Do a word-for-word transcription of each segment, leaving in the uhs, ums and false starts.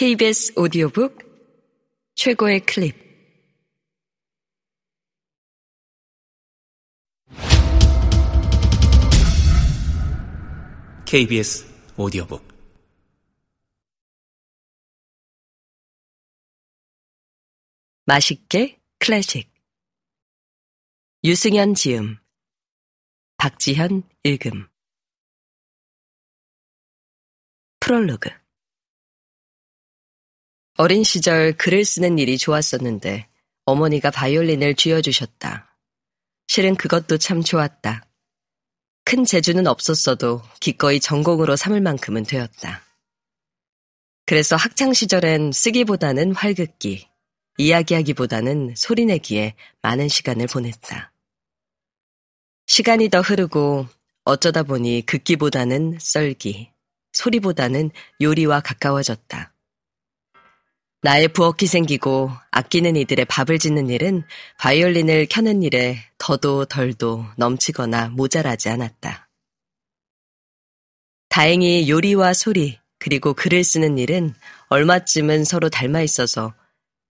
케이비에스 오디오북 최고의 클립. 케이비에스 오디오북 맛있게 클래식. 유승연 지음, 박지현 읽음. 프롤로그. 어린 시절 글을 쓰는 일이 좋았었는데 어머니가 바이올린을 쥐어주셨다. 실은 그것도 참 좋았다. 큰 재주는 없었어도 기꺼이 전공으로 삼을 만큼은 되었다. 그래서 학창시절엔 쓰기보다는 활극기, 이야기하기보다는 소리내기에 많은 시간을 보냈다. 시간이 더 흐르고 어쩌다 보니 극기보다는 썰기, 소리보다는 요리와 가까워졌다. 나의 부엌이 생기고 아끼는 이들의 밥을 짓는 일은 바이올린을 켜는 일에 더도 덜도 넘치거나 모자라지 않았다. 다행히 요리와 소리 그리고 글을 쓰는 일은 얼마쯤은 서로 닮아 있어서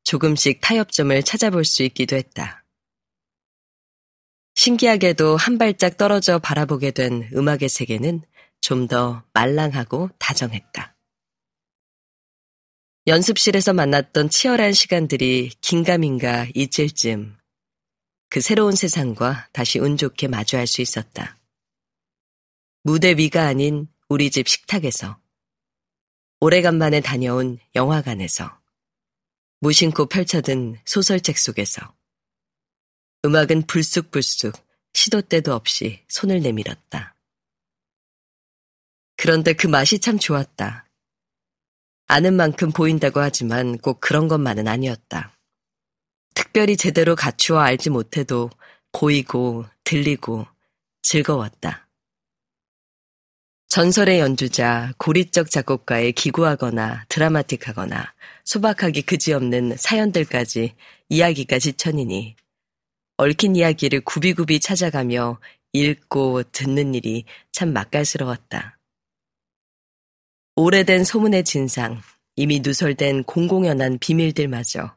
조금씩 타협점을 찾아볼 수 있기도 했다. 신기하게도 한 발짝 떨어져 바라보게 된 음악의 세계는 좀 더 말랑하고 다정했다. 연습실에서 만났던 치열한 시간들이 긴가민가 이틀쯤 그 새로운 세상과 다시 운 좋게 마주할 수 있었다. 무대 위가 아닌 우리 집 식탁에서, 오래간만에 다녀온 영화관에서, 무심코 펼쳐든 소설책 속에서 음악은 불쑥불쑥 시도 때도 없이 손을 내밀었다. 그런데 그 맛이 참 좋았다. 아는 만큼 보인다고 하지만 꼭 그런 것만은 아니었다. 특별히 제대로 갖추어 알지 못해도 보이고 들리고 즐거웠다. 전설의 연주자, 고리적 작곡가에 기구하거나 드라마틱하거나 소박하기 그지없는 사연들까지 이야기가 지천이니 얽힌 이야기를 굽이굽이 찾아가며 읽고 듣는 일이 참 맛깔스러웠다. 오래된 소문의 진상, 이미 누설된 공공연한 비밀들마저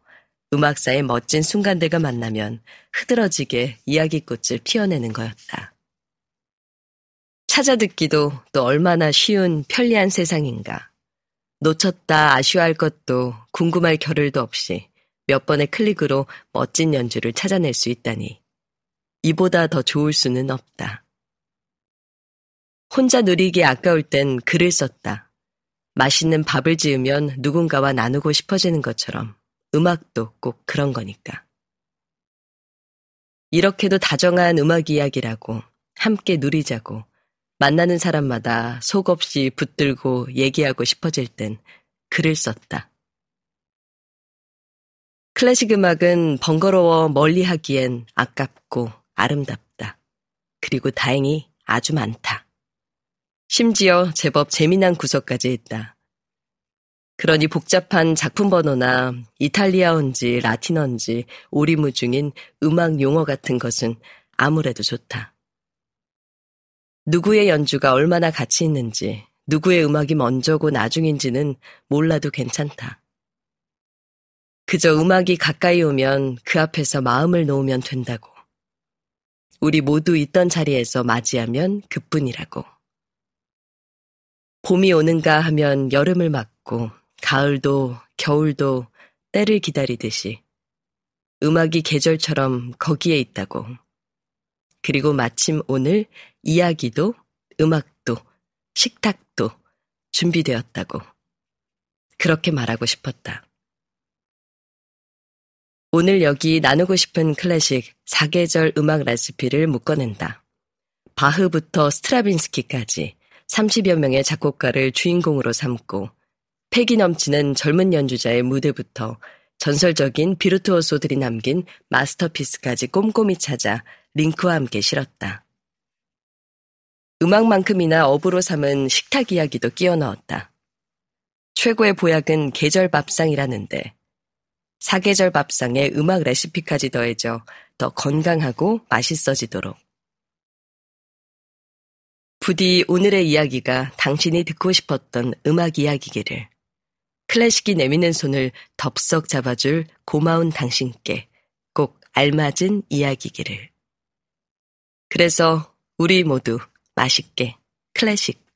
음악사의 멋진 순간들과 만나면 흐드러지게 이야기꽃을 피워내는 거였다. 찾아듣기도 또 얼마나 쉬운 편리한 세상인가. 놓쳤다 아쉬워할 것도 궁금할 겨를도 없이 몇 번의 클릭으로 멋진 연주를 찾아낼 수 있다니 이보다 더 좋을 수는 없다. 혼자 누리기 아까울 땐 글을 썼다. 맛있는 밥을 지으면 누군가와 나누고 싶어지는 것처럼 음악도 꼭 그런 거니까. 이렇게도 다정한 음악 이야기라고 함께 누리자고 만나는 사람마다 속없이 붙들고 얘기하고 싶어질 땐 글을 썼다. 클래식 음악은 번거로워 멀리 하기엔 아깝고 아름답다. 그리고 다행히 아주 많다. 심지어 제법 재미난 구석까지 있다. 그러니 복잡한 작품 번호나 이탈리아어인지 라틴어인지 오리무중인 음악 용어 같은 것은 아무래도 좋다. 누구의 연주가 얼마나 가치 있는지, 누구의 음악이 먼저고 나중인지는 몰라도 괜찮다. 그저 음악이 가까이 오면 그 앞에서 마음을 놓으면 된다고. 우리 모두 있던 자리에서 맞이하면 그뿐이라고. 봄이 오는가 하면 여름을 맞고 가을도 겨울도 때를 기다리듯이 음악이 계절처럼 거기에 있다고. 그리고 마침 오늘 이야기도 음악도 식탁도 준비되었다고. 그렇게 말하고 싶었다. 오늘 여기 나누고 싶은 클래식 사계절 음악 레시피를 묶어낸다. 바흐부터 스트라빈스키까지 삼십여 명의 작곡가를 주인공으로 삼고 패기 넘치는 젊은 연주자의 무대부터 전설적인 비르투오소들이 남긴 마스터피스까지 꼼꼼히 찾아 링크와 함께 실었다. 음악만큼이나 업으로 삼은 식탁 이야기도 끼워 넣었다. 최고의 보약은 계절 밥상이라는데 사계절 밥상에 음악 레시피까지 더해져 더 건강하고 맛있어지도록. 부디 오늘의 이야기가 당신이 듣고 싶었던 음악 이야기기를 클래식이 내미는 손을 덥석 잡아줄 고마운 당신께 꼭 알맞은 이야기기를. 그래서 우리 모두 맛있게 클래식